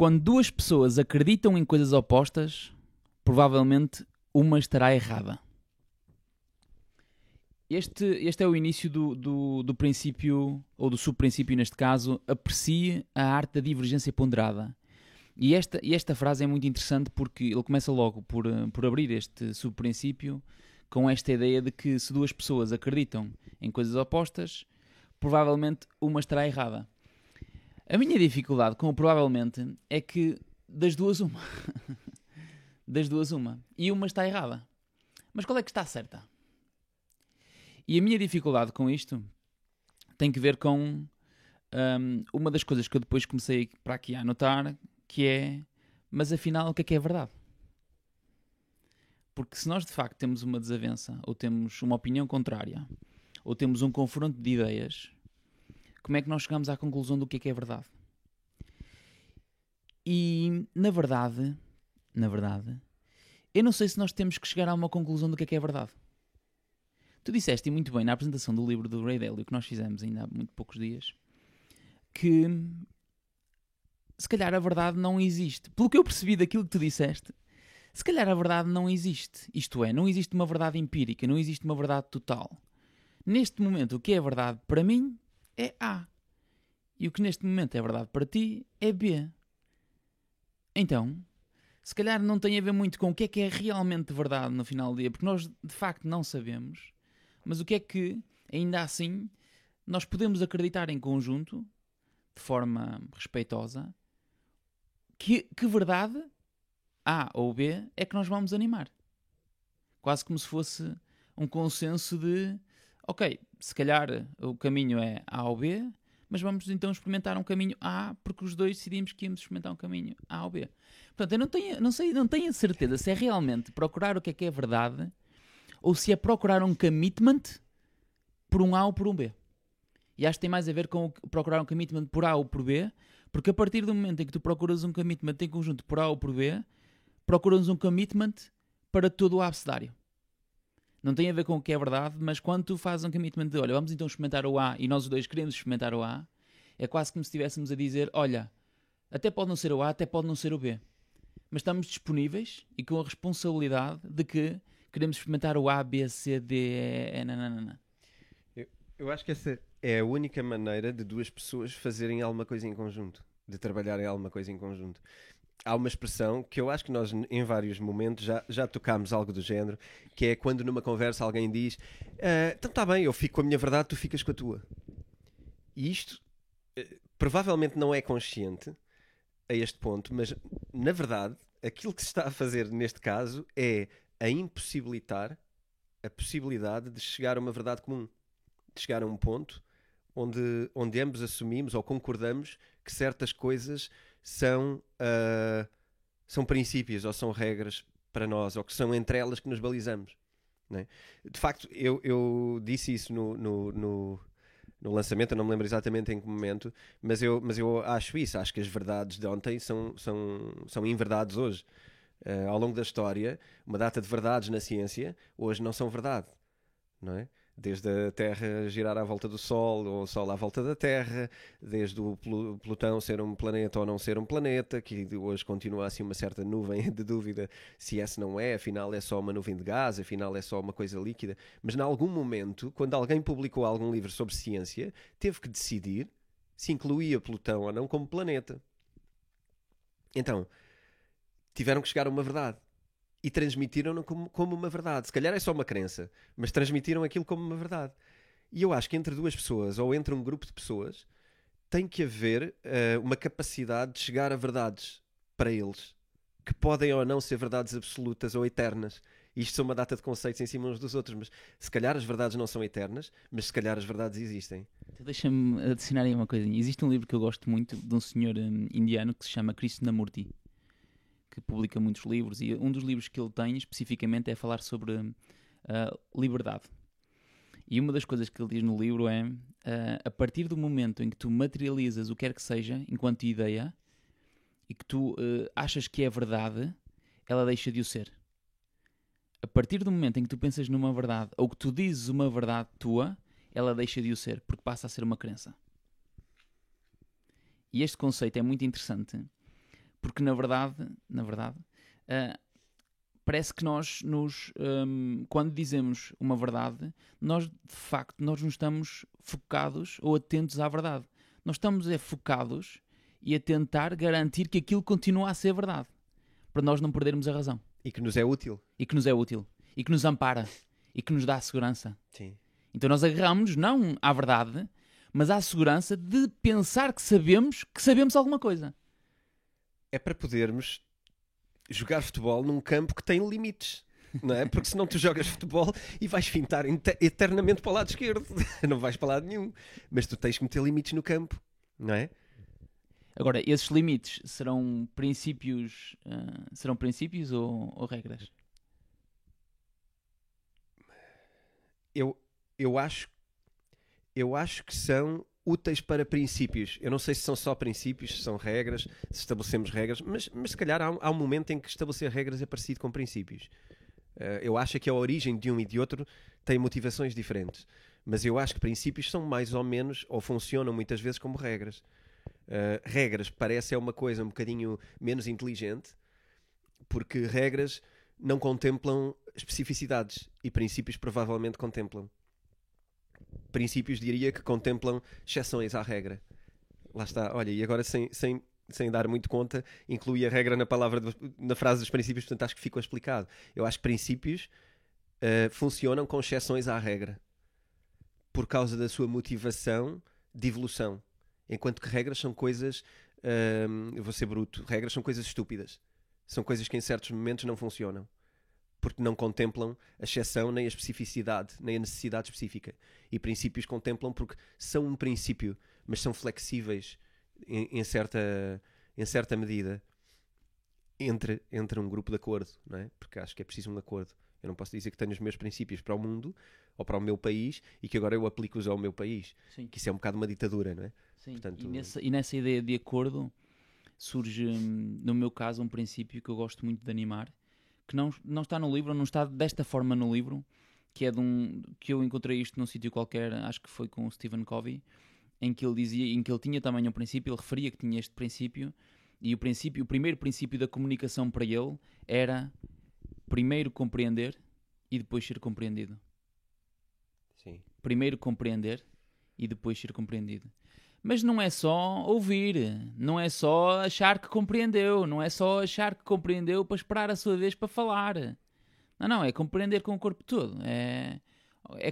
Quando duas pessoas acreditam em coisas opostas, provavelmente uma estará errada. Este é o início do princípio, ou do subprincípio neste caso, aprecie a arte da divergência ponderada. E esta frase é muito interessante porque ele começa logo por abrir este subprincípio com esta ideia de que se duas pessoas acreditam em coisas opostas, provavelmente uma estará errada. A minha dificuldade com o provavelmente é que das duas uma. Das duas uma. E uma está errada. Mas qual é que está certa? E a minha dificuldade com isto tem que ver com uma das coisas que eu depois comecei para aqui a anotar, que é, mas afinal o que é verdade? Porque se nós de facto temos uma desavença, ou temos uma opinião contrária, ou temos um confronto de ideias, como é que nós chegamos à conclusão do que é verdade? E, na verdade, eu não sei se nós temos que chegar a uma conclusão do que é verdade. Tu disseste, e muito bem, na apresentação do livro do Ray Dalio, que nós fizemos ainda há muito poucos dias, que se calhar a verdade não existe. Pelo que eu percebi daquilo que tu disseste, se calhar a verdade não existe. Isto é, não existe uma verdade empírica, não existe uma verdade total. Neste momento, o que é verdade para mim é A. E o que neste momento é verdade para ti é B. Então, se calhar não tem a ver muito com o que é realmente verdade no final do dia, porque nós de facto não sabemos, mas o que é que, ainda assim, nós podemos acreditar em conjunto, de forma respeitosa, que verdade A ou B é que nós vamos animar. Quase como se fosse um consenso de, ok, se calhar o caminho é A ou B, mas vamos então experimentar um caminho A, porque os dois decidimos que íamos experimentar um caminho A ou B. Portanto, eu não tenho a certeza se é realmente procurar o que é verdade, ou se é procurar um commitment por um A ou por um B. E acho que tem mais a ver com procurar um commitment por A ou por B, porque a partir do momento em que tu procuras um commitment em conjunto por A ou por B, procuras um commitment para todo o abecedário. Não tem a ver com o que é verdade, mas quando tu fazes um commitment de, olha, vamos então experimentar o A, e nós os dois queremos experimentar o A, é quase como se estivéssemos a dizer, olha, até pode não ser o A, até pode não ser o B, mas estamos disponíveis e com a responsabilidade de que queremos experimentar o A, B, C, D, E, nananana. Eu acho que essa é a única maneira de duas pessoas fazerem alguma coisa em conjunto, de trabalharem alguma coisa em conjunto. Há uma expressão que eu acho que nós em vários momentos já tocámos algo do género, que é quando numa conversa alguém diz então está bem, eu fico com a minha verdade, tu ficas com a tua. E isto provavelmente não é consciente a este ponto, mas na verdade aquilo que se está a fazer neste caso é a impossibilitar a possibilidade de chegar a uma verdade comum, de chegar a um ponto onde ambos assumimos ou concordamos que certas coisas são princípios ou são regras para nós, ou que são entre elas que nos balizamos, não é? De facto, eu disse isso no lançamento, eu não me lembro exatamente em que momento, mas eu acho isso, acho que as verdades de ontem são inverdades hoje. Ao longo da história, uma data de verdades na ciência hoje não são verdade, não é? Desde a Terra girar à volta do Sol, ou o Sol à volta da Terra, desde o Plutão ser um planeta ou não ser um planeta, que hoje continua assim uma certa nuvem de dúvida se essa não é, afinal é só uma nuvem de gás, afinal é só uma coisa líquida. Mas em algum momento, quando alguém publicou algum livro sobre ciência, teve que decidir se incluía Plutão ou não como planeta. Então, tiveram que chegar a uma verdade. E transmitiram-no como uma verdade. Se calhar é só uma crença, mas transmitiram aquilo como uma verdade. E eu acho que entre duas pessoas, ou entre um grupo de pessoas, tem que haver uma capacidade de chegar a verdades para eles, que podem ou não ser verdades absolutas ou eternas. Isto são uma data de conceitos em cima uns dos outros, mas se calhar as verdades não são eternas, mas se calhar as verdades existem. Então, deixa-me adicionar aí uma coisinha. Existe um livro que eu gosto muito, de um senhor indiano, que se chama Krishnamurti, que publica muitos livros, e um dos livros que ele tem especificamente é falar sobre liberdade. E uma das coisas que ele diz no livro é a partir do momento em que tu materializas o que quer que seja enquanto ideia e que tu achas que é verdade, ela deixa de o ser. A partir do momento em que tu pensas numa verdade ou que tu dizes uma verdade tua, ela deixa de o ser, porque passa a ser uma crença. E este conceito é muito interessante, Porque na verdade, parece que nós nos, quando dizemos uma verdade, nós de facto nós não estamos focados ou atentos à verdade. Nós estamos focados e a tentar garantir que aquilo continua a ser verdade, para nós não perdermos a razão. E que nos é útil. E que nos ampara. E que nos dá segurança. Sim. Então nós agarramos não à verdade, mas à segurança de pensar que sabemos alguma coisa. É para podermos jogar futebol num campo que tem limites, não é? Porque senão tu jogas futebol e vais fintar eternamente para o lado esquerdo. Não vais para lado nenhum. Mas tu tens que meter limites no campo, não é? Agora, esses limites serão princípios ou regras? Eu acho que são úteis para princípios. Eu não sei se são só princípios, se são regras, se estabelecemos regras, mas se calhar há um momento em que estabelecer regras é parecido com princípios. Eu acho que a origem de um e de outro tem motivações diferentes, mas eu acho que princípios são mais ou menos, ou funcionam muitas vezes como regras. Regras parece uma coisa um bocadinho menos inteligente, porque regras não contemplam especificidades e princípios provavelmente contemplam. Princípios, diria que contemplam exceções à regra. Lá está, olha, e agora sem dar muito conta, incluí a regra na frase dos princípios, portanto acho que ficou explicado. Eu acho que princípios funcionam com exceções à regra por causa da sua motivação de evolução, enquanto que regras são coisas, eu vou ser bruto, regras são coisas estúpidas, são coisas que em certos momentos não funcionam, porque não contemplam a exceção, nem a especificidade, nem a necessidade específica. E princípios contemplam porque são um princípio, mas são flexíveis em certa medida entre um grupo de acordo, não é? Porque acho que é preciso um acordo. Eu não posso dizer que tenho os meus princípios para o mundo ou para o meu país e que agora eu aplico-os ao meu país. Sim. Que isso é um bocado uma ditadura, não é? Sim. Portanto, e nessa ideia de acordo surge, no meu caso, um princípio que eu gosto muito de animar, que não está no livro, não está desta forma no livro, que é que eu encontrei isto num sítio qualquer, acho que foi com o Stephen Covey, em que ele dizia, em que ele tinha também um princípio, ele referia que tinha este princípio, e o primeiro princípio da comunicação para ele era primeiro compreender e depois ser compreendido. Sim. Primeiro compreender e depois ser compreendido. Mas não é só ouvir, não é só achar que compreendeu, não é só achar que compreendeu para esperar a sua vez para falar. Não, é compreender com o corpo todo, é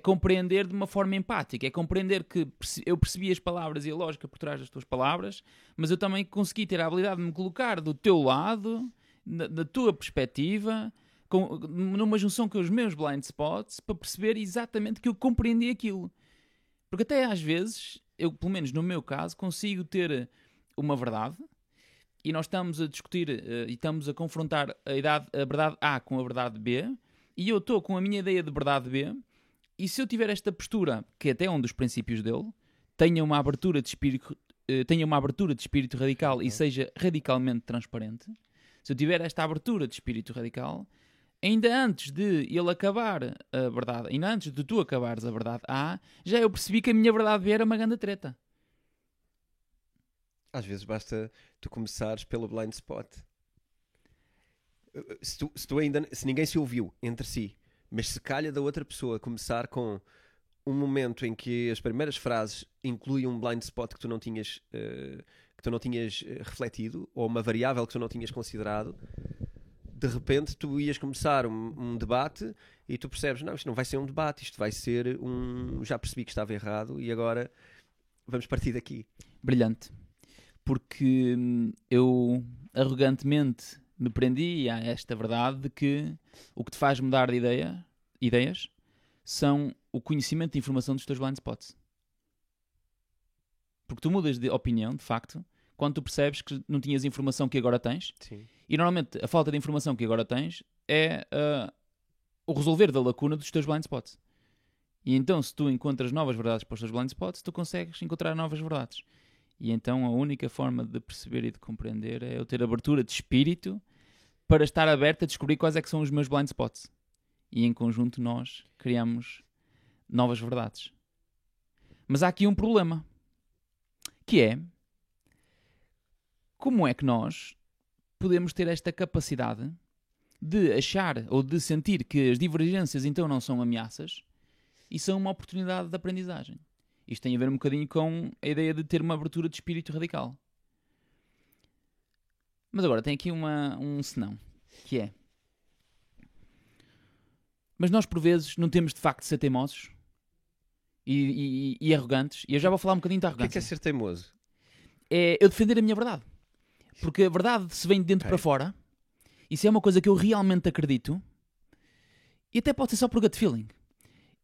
compreender de uma forma empática, é compreender que eu percebi as palavras e a lógica por trás das tuas palavras, mas eu também consegui ter a habilidade de me colocar do teu lado, da tua perspectiva, numa junção com os meus blind spots, para perceber exatamente que eu compreendi aquilo. Porque até às vezes... eu, pelo menos no meu caso, consigo ter uma verdade e nós estamos a discutir e estamos a confrontar a verdade A com a verdade B, e eu estou com a minha ideia de verdade B, e se eu tiver esta postura, que até é um dos princípios dele, tenha uma abertura de espírito radical e seja radicalmente transparente, se eu tiver esta abertura de espírito radical, ainda antes de ele acabar a verdade, ainda antes de tu acabares a verdade A, já eu percebi que a minha verdade B era uma grande treta. Às vezes basta tu começares pelo blind spot. Se ninguém se ouviu entre si, mas se calha da outra pessoa começar com um momento em que as primeiras frases incluem um blind spot que tu não tinhas, refletido, ou uma variável que tu não tinhas considerado, de repente tu ias começar um debate e tu percebes, não, isto não vai ser um debate, isto vai ser já percebi que estava errado e agora vamos partir daqui. Brilhante. Porque eu arrogantemente me prendi a esta verdade de que o que te faz mudar de ideias são o conhecimento de informação dos teus blind spots. Porque tu mudas de opinião, de facto, quando tu percebes que não tinhas informação que agora tens. Sim. E normalmente a falta de informação que agora tens é o resolver da lacuna dos teus blind spots. E então se tu encontras novas verdades para os teus blind spots, tu consegues encontrar novas verdades. E então a única forma de perceber e de compreender é eu ter abertura de espírito para estar aberto a descobrir quais é que são os meus blind spots. E em conjunto nós criamos novas verdades. Mas há aqui um problema, que é... como é que nós podemos ter esta capacidade de achar ou de sentir que as divergências então não são ameaças e são uma oportunidade de aprendizagem. Isto tem a ver um bocadinho com a ideia de ter uma abertura de espírito radical. Mas agora, tem aqui um senão, que é... Mas nós, por vezes, não temos de facto de ser teimosos e arrogantes. E eu já vou falar um bocadinho de arrogância. O que é ser teimoso? É eu defender a minha verdade. Porque a verdade se vem de dentro para fora. Isso é uma coisa que eu realmente acredito. E até pode ser só por gut feeling.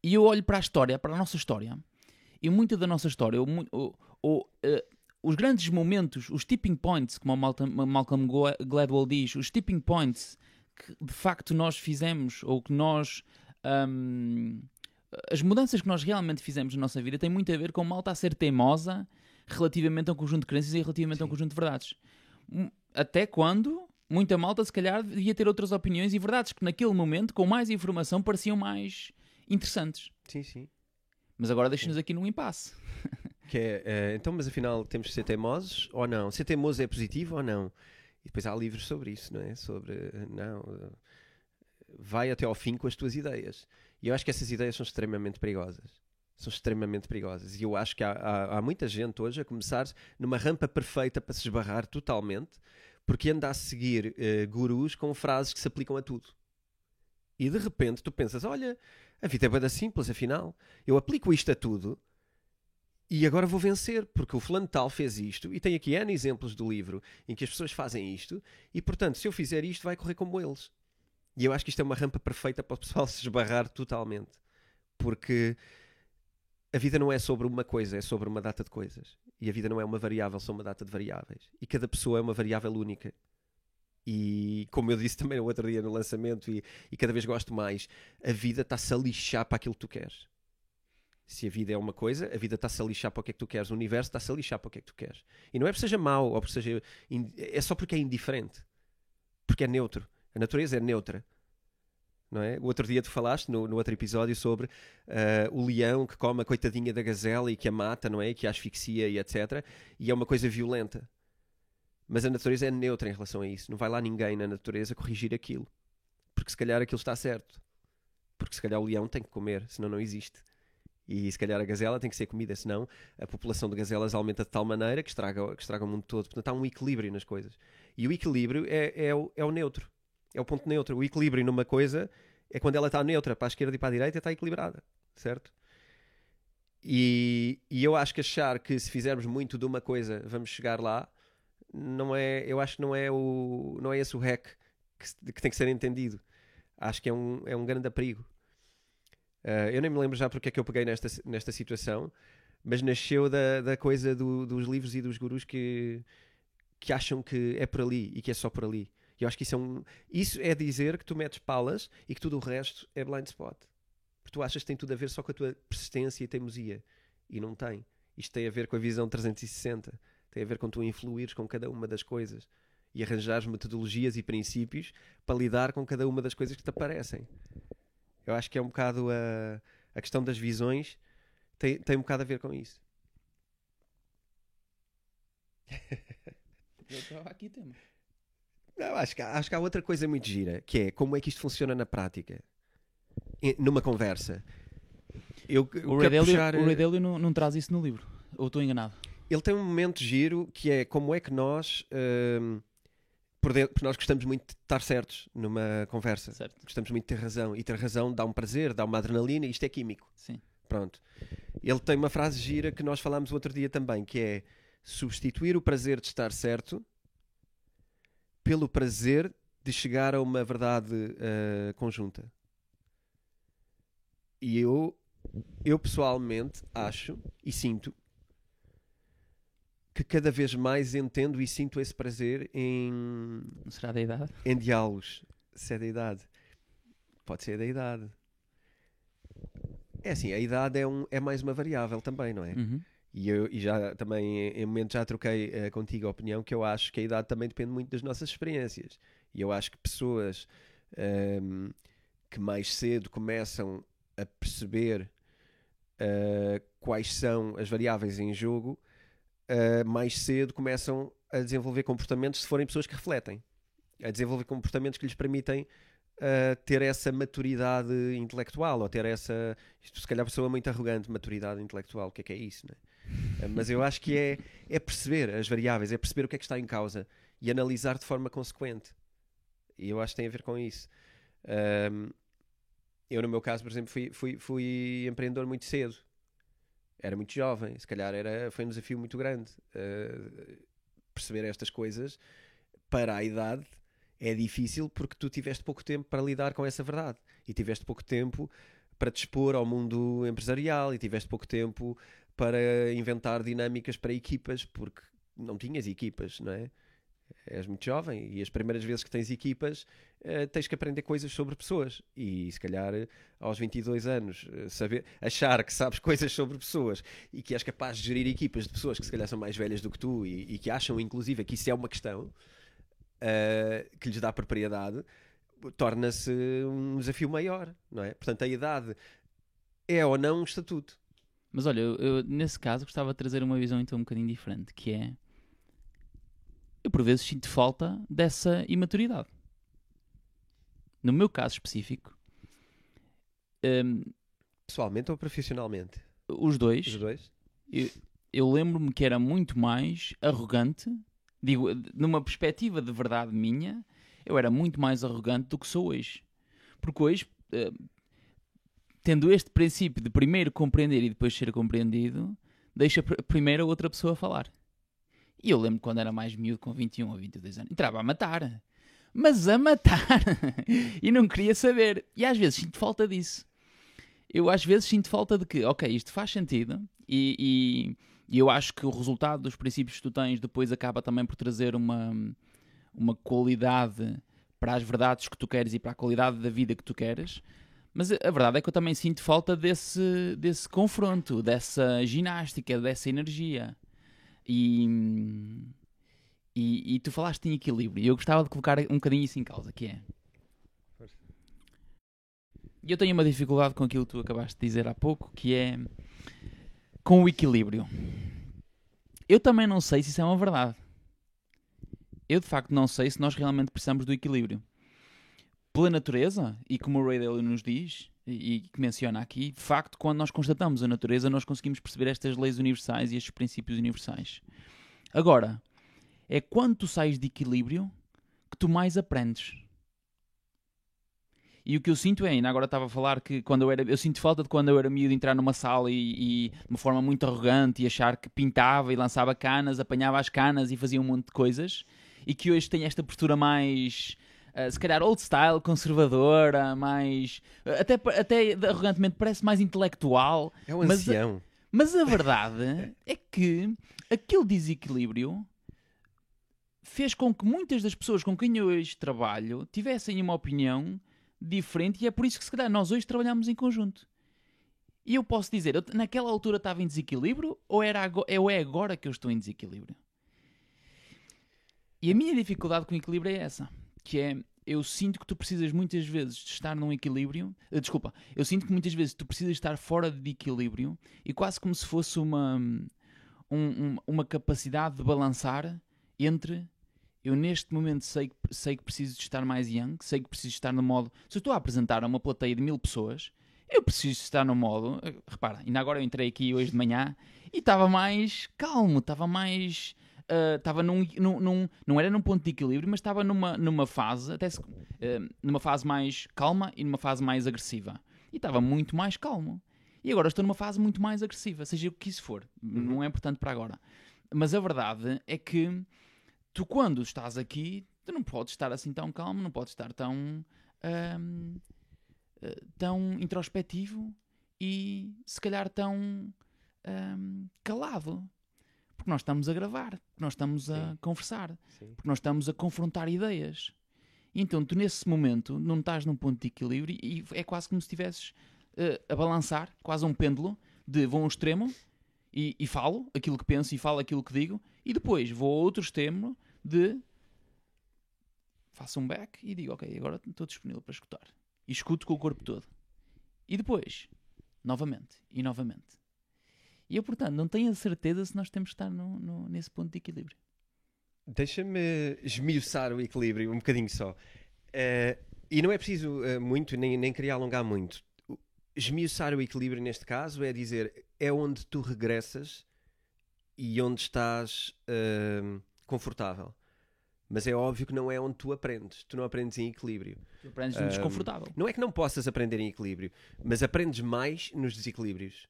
E eu olho para a história, para a nossa história. E muita da nossa história, os grandes momentos, os tipping points, como Malcolm Gladwell diz, os tipping points que de facto nós fizemos, ou que nós... as mudanças que nós realmente fizemos na nossa vida têm muito a ver com a malta a ser teimosa relativamente a um conjunto de crenças e relativamente a um conjunto de verdades. Até quando muita malta, se calhar, devia ter outras opiniões e verdades que naquele momento, com mais informação, pareciam mais interessantes. Sim, sim. Mas agora deixa-nos aqui num impasse. Que é, então, mas afinal temos de ser teimosos ou não? Ser teimoso é positivo ou não? E depois há livros sobre isso, não é? Sobre, não, vai até ao fim com as tuas ideias. E eu acho que essas ideias são extremamente perigosas. São extremamente perigosas. E eu acho que há muita gente hoje a começar numa rampa perfeita para se esbarrar totalmente, porque anda a seguir gurus com frases que se aplicam a tudo. E de repente tu pensas, olha, a vida é bem simples, afinal. Eu aplico isto a tudo e agora vou vencer, porque o fulano tal fez isto, e tem aqui N exemplos do livro em que as pessoas fazem isto, e portanto, se eu fizer isto, vai correr como eles. E eu acho que isto é uma rampa perfeita para o pessoal se esbarrar totalmente. Porque a vida não é sobre uma coisa, é sobre uma data de coisas. E a vida não é uma variável, são uma data de variáveis. E cada pessoa é uma variável única. E como eu disse também no outro dia no lançamento, e cada vez gosto mais, a vida está-se a lixar para aquilo que tu queres. Se a vida é uma coisa, a vida está-se a lixar para o que é que tu queres, o universo está-se a lixar para o que é que tu queres. E não é porque seja mau, ou porque seja é só porque é indiferente, porque é neutro. A natureza é neutra, não é? O outro dia tu falaste, no outro episódio, sobre o leão que come a coitadinha da gazela e que a mata, não é? E que a asfixia e etc. E é uma coisa violenta. Mas a natureza é neutra em relação a isso. Não vai lá ninguém na natureza corrigir aquilo. Porque se calhar aquilo está certo. Porque se calhar o leão tem que comer, senão não existe. E se calhar a gazela tem que ser comida, senão a população de gazelas aumenta de tal maneira que estraga o mundo todo. Portanto, há um equilíbrio nas coisas. E o equilíbrio é o neutro. É o ponto neutro. O equilíbrio numa coisa é quando ela está neutra, para a esquerda e para a direita está equilibrada, certo? E eu acho que achar que se fizermos muito de uma coisa vamos chegar lá, não é esse o hack que tem que ser entendido. Acho que é um grande perigo. Eu nem me lembro já porque é que eu peguei nesta situação, mas nasceu da coisa dos livros e dos gurus que acham que é por ali e que é só por ali. Eu acho que isso é dizer que tu metes palas e que tudo o resto é blind spot. Porque tu achas que tem tudo a ver só com a tua persistência e teimosia. E não tem. Isto tem a ver com a visão 360. Tem a ver com tu influires com cada uma das coisas. E arranjares metodologias e princípios para lidar com cada uma das coisas que te aparecem. Eu acho que é um bocado a questão das visões. Tem um bocado a ver com isso. Eu estava aqui também. Não, acho que há outra coisa muito gira, que é como é que isto funciona na prática, numa conversa. O Ray Dalio não traz isso no livro, ou estou enganado? Ele tem um momento giro que é como é que nós, porque nós gostamos muito de estar certos numa conversa, certo. Gostamos muito de ter razão, e ter razão dá um prazer, dá uma adrenalina, isto é químico. Sim. Pronto. Ele tem uma frase gira que nós falámos outro dia também, que é substituir o prazer de estar certo pelo prazer de chegar a uma verdade conjunta. E eu pessoalmente acho e sinto que cada vez mais entendo e sinto esse prazer em... Será da idade? Em diálogos. Se é da idade. Pode ser da idade. É assim, a idade é mais uma variável também, não é? Uhum. E eu já também, em momento, já troquei contigo a opinião que eu acho que a idade também depende muito das nossas experiências. E eu acho que pessoas que mais cedo começam a perceber quais são as variáveis em jogo, mais cedo começam a desenvolver comportamentos se forem pessoas que refletem. a desenvolver comportamentos que lhes permitem ter essa maturidade intelectual, ou ter essa, isto se calhar a pessoa é muito arrogante, maturidade intelectual, o que é isso, não é? Mas eu acho que é perceber as variáveis, é perceber o que é que está em causa e analisar de forma consequente, e eu acho que tem a ver com isso. Eu no meu caso, por exemplo, fui empreendedor muito cedo, era muito jovem, se calhar foi um desafio muito grande. Perceber estas coisas para a idade é difícil, porque tu tiveste pouco tempo para lidar com essa verdade, e tiveste pouco tempo para te expor ao mundo empresarial, e tiveste pouco tempo para inventar dinâmicas para equipas, porque não tinhas equipas, não é? És muito jovem, e as primeiras vezes que tens equipas tens que aprender coisas sobre pessoas, e se calhar aos 22 anos achar que sabes coisas sobre pessoas e que és capaz de gerir equipas de pessoas que se calhar são mais velhas do que tu e que acham inclusive que isso é uma questão que lhes dá propriedade, torna-se um desafio maior, não é? Portanto, a idade é ou não um estatuto. Mas olha, eu nesse caso gostava de trazer uma visão então um bocadinho diferente, que é, eu por vezes sinto falta dessa imaturidade. No meu caso específico, pessoalmente ou profissionalmente? Os dois. Os dois. Eu lembro-me que era muito mais arrogante. Digo, numa perspectiva de verdade minha, eu era muito mais arrogante do que sou hoje. Porque hoje, tendo este princípio de primeiro compreender e depois ser compreendido, deixa primeiro a outra pessoa falar. E eu lembro quando era mais miúdo, com 21 ou 22 anos, entrava a matar. Mas a matar! E não queria saber. E às vezes sinto falta disso. Eu às vezes sinto falta de que, ok, isto faz sentido E eu acho que o resultado dos princípios que tu tens depois acaba também por trazer uma qualidade para as verdades que tu queres e para a qualidade da vida que tu queres. Mas a verdade é que eu também sinto falta desse confronto, dessa ginástica, dessa energia. E tu falaste em equilíbrio. E eu gostava de colocar um bocadinho isso em causa, que é... E eu tenho uma dificuldade com aquilo que tu acabaste de dizer há pouco, que é... com o equilíbrio. Eu também não sei se isso é uma verdade. Eu, de facto, não sei se nós realmente precisamos do equilíbrio. Pela natureza, e como o Ray Dalio nos diz, e que menciona aqui, de facto, quando nós constatamos a natureza, nós conseguimos perceber estas leis universais e estes princípios universais. Agora, é quando tu sais de equilíbrio que tu mais aprendes. E o que eu sinto é, ainda agora estava a falar que quando eu sinto falta de quando eu era miúdo entrar numa sala e de uma forma muito arrogante e achar que pintava e lançava canas, apanhava as canas e fazia um monte de coisas, e que hoje tenho esta postura mais, se calhar old style, conservadora, mais, até arrogantemente parece mais intelectual. É um ancião. Mas a verdade é que aquele desequilíbrio fez com que muitas das pessoas com quem eu hoje trabalho tivessem uma opinião diferente, e é por isso que se calhar nós hoje trabalhamos em conjunto. E eu posso dizer, eu, naquela altura estava em desequilíbrio, ou é agora que eu estou em desequilíbrio? E a minha dificuldade com o equilíbrio é essa, que é, eu sinto que tu precisas muitas vezes de estar num equilíbrio, eu sinto que muitas vezes tu precisas estar fora de equilíbrio, e quase como se fosse uma capacidade de balançar entre... Eu neste momento sei que preciso de estar mais young, sei que preciso de estar no modo... Se eu estou a apresentar a uma plateia de 1000 pessoas, eu preciso de estar no modo... Repara, ainda agora eu entrei aqui hoje de manhã e estava mais calmo, estava mais... não era num ponto de equilíbrio, mas estava numa fase, até numa fase mais calma e numa fase mais agressiva. E estava muito mais calmo. E agora estou numa fase muito mais agressiva, seja o que isso for. Não é importante para agora. Mas a verdade é que... Tu, quando estás aqui, tu não podes estar assim tão calmo, não podes estar tão introspectivo e, se calhar, tão calado. Porque nós estamos a gravar, porque nós estamos a conversar, sim, porque nós estamos a confrontar ideias. E então, tu, nesse momento, não estás num ponto de equilíbrio e é quase como se estivesses a balançar, quase um pêndulo, de vou a um extremo e falo aquilo que penso e falo aquilo que digo, e depois vou a outro extremo de faço um back e digo, ok, agora estou disponível para escutar. E escuto com o corpo todo. E depois, novamente, e novamente. E eu, portanto, não tenho a certeza se nós temos que estar nesse ponto de equilíbrio. Deixa-me esmiuçar o equilíbrio um bocadinho só. E não é preciso muito, nem queria alongar muito. Esmiuçar o equilíbrio neste caso é dizer, é onde tu regressas e onde estás confortável. Mas é óbvio que não é onde tu aprendes. Tu não aprendes em equilíbrio. Tu aprendes no desconfortável. Não é que não possas aprender em equilíbrio, mas aprendes mais nos desequilíbrios.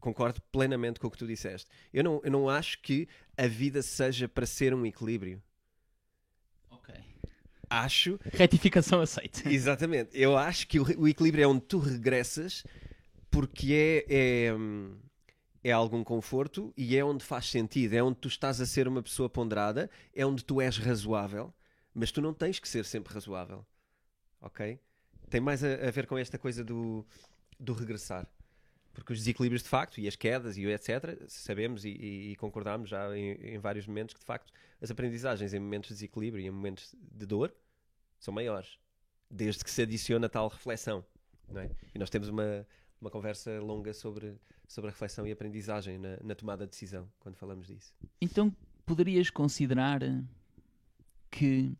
Concordo plenamente com o que tu disseste. Eu não acho que a vida seja para ser um equilíbrio. Ok. Acho... Retificação aceita. Exatamente. Eu acho que o equilíbrio é onde tu regressas porque é algum conforto e é onde faz sentido, é onde tu estás a ser uma pessoa ponderada, é onde tu és razoável, mas tu não tens que ser sempre razoável, ok? Tem mais a ver com esta coisa do regressar, porque os desequilíbrios de facto, e as quedas e etc, sabemos e concordamos já em vários momentos que de facto as aprendizagens em momentos de desequilíbrio e em momentos de dor são maiores, desde que se adiciona tal reflexão, não é? E nós temos uma conversa longa sobre a reflexão e aprendizagem na tomada de decisão, quando falamos disso. Então, poderias considerar que,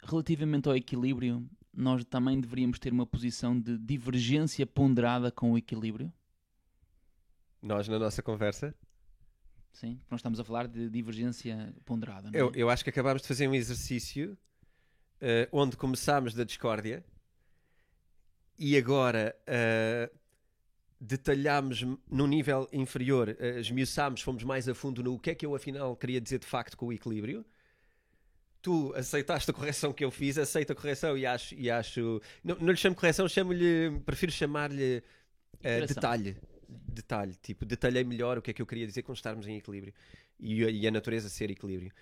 relativamente ao equilíbrio, nós também deveríamos ter uma posição de divergência ponderada com o equilíbrio? Nós, na nossa conversa? Sim, nós estamos a falar de divergência ponderada, não é? Eu acho que acabámos de fazer um exercício onde começámos da discórdia. E agora detalhámos num nível inferior, esmiuçámos, fomos mais a fundo no que é que eu afinal queria dizer de facto com o equilíbrio. Tu aceitaste a correção que eu fiz, aceito a correção e acho... Não lhe chamo correção, prefiro chamar-lhe detalhe. Detalhe, tipo, detalhei melhor o que é que eu queria dizer com estarmos em equilíbrio e a natureza ser equilíbrio.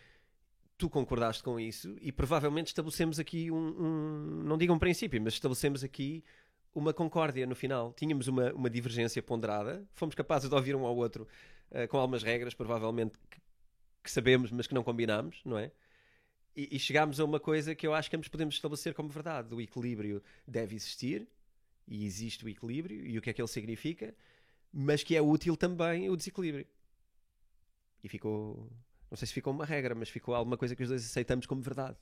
Tu concordaste com isso e provavelmente estabelecemos aqui não digo um princípio, mas estabelecemos aqui uma concórdia no final. Tínhamos uma divergência ponderada, fomos capazes de ouvir um ao outro com algumas regras, provavelmente que sabemos, mas que não combinámos, não é? E chegámos a uma coisa que eu acho que ambos podemos estabelecer como verdade. O equilíbrio deve existir, e existe o equilíbrio, e o que é que ele significa, mas que é útil também o desequilíbrio. E ficou... Não sei se ficou uma regra, mas ficou alguma coisa que os dois aceitamos como verdade.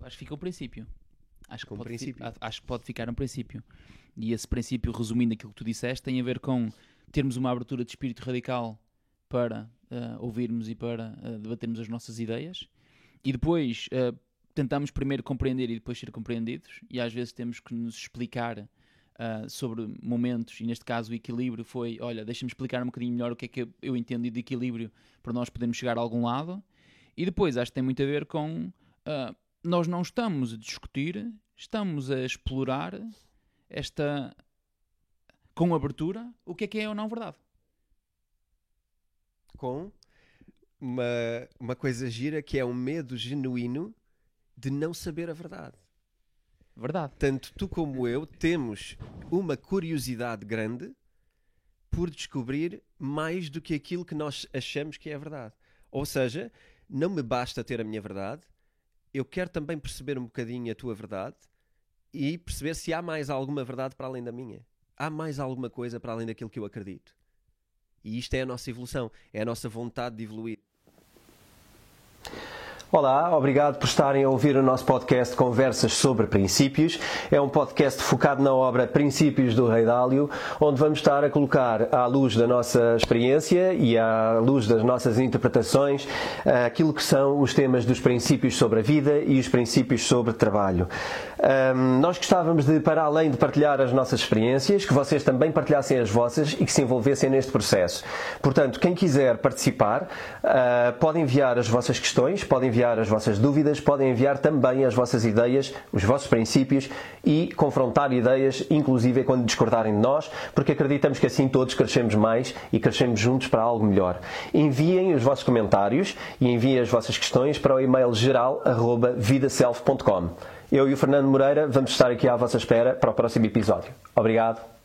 Acho que fica o princípio. Acho que pode ficar um princípio. E esse princípio, resumindo aquilo que tu disseste, tem a ver com termos uma abertura de espírito radical para ouvirmos e para debatermos as nossas ideias. E depois tentamos primeiro compreender e depois ser compreendidos. E às vezes temos que nos explicar sobre momentos, e neste caso o equilíbrio foi, olha, deixa-me explicar um bocadinho melhor o que é que eu entendo de equilíbrio para nós podermos chegar a algum lado. E depois acho que tem muito a ver com nós não estamos a discutir, estamos a explorar esta, com abertura, o que é ou não verdade. Com uma coisa gira que é um medo genuíno de não saber a verdade. Verdade. Tanto tu como eu temos uma curiosidade grande por descobrir mais do que aquilo que nós achamos que é a verdade. Ou seja, não me basta ter a minha verdade, eu quero também perceber um bocadinho a tua verdade e perceber se há mais alguma verdade para além da minha. Há mais alguma coisa para além daquilo que eu acredito. E isto é a nossa evolução, é a nossa vontade de evoluir. Olá, obrigado por estarem a ouvir o nosso podcast Conversas sobre Princípios. É um podcast focado na obra Princípios do Ray Dalio, onde vamos estar a colocar à luz da nossa experiência e à luz das nossas interpretações aquilo que são os temas dos princípios sobre a vida e os princípios sobre trabalho. Nós gostávamos de, para além de partilhar as nossas experiências, que vocês também partilhassem as vossas e que se envolvessem neste processo. Portanto, quem quiser participar, pode enviar as vossas questões, pode enviar as vossas dúvidas, podem enviar também as vossas ideias, os vossos princípios e confrontar ideias, inclusive quando discordarem de nós, porque acreditamos que assim todos crescemos mais e crescemos juntos para algo melhor. Enviem os vossos comentários e enviem as vossas questões para o e-mail geral@vidaself.com. Eu e o Fernando Moreira vamos estar aqui à vossa espera para o próximo episódio. Obrigado.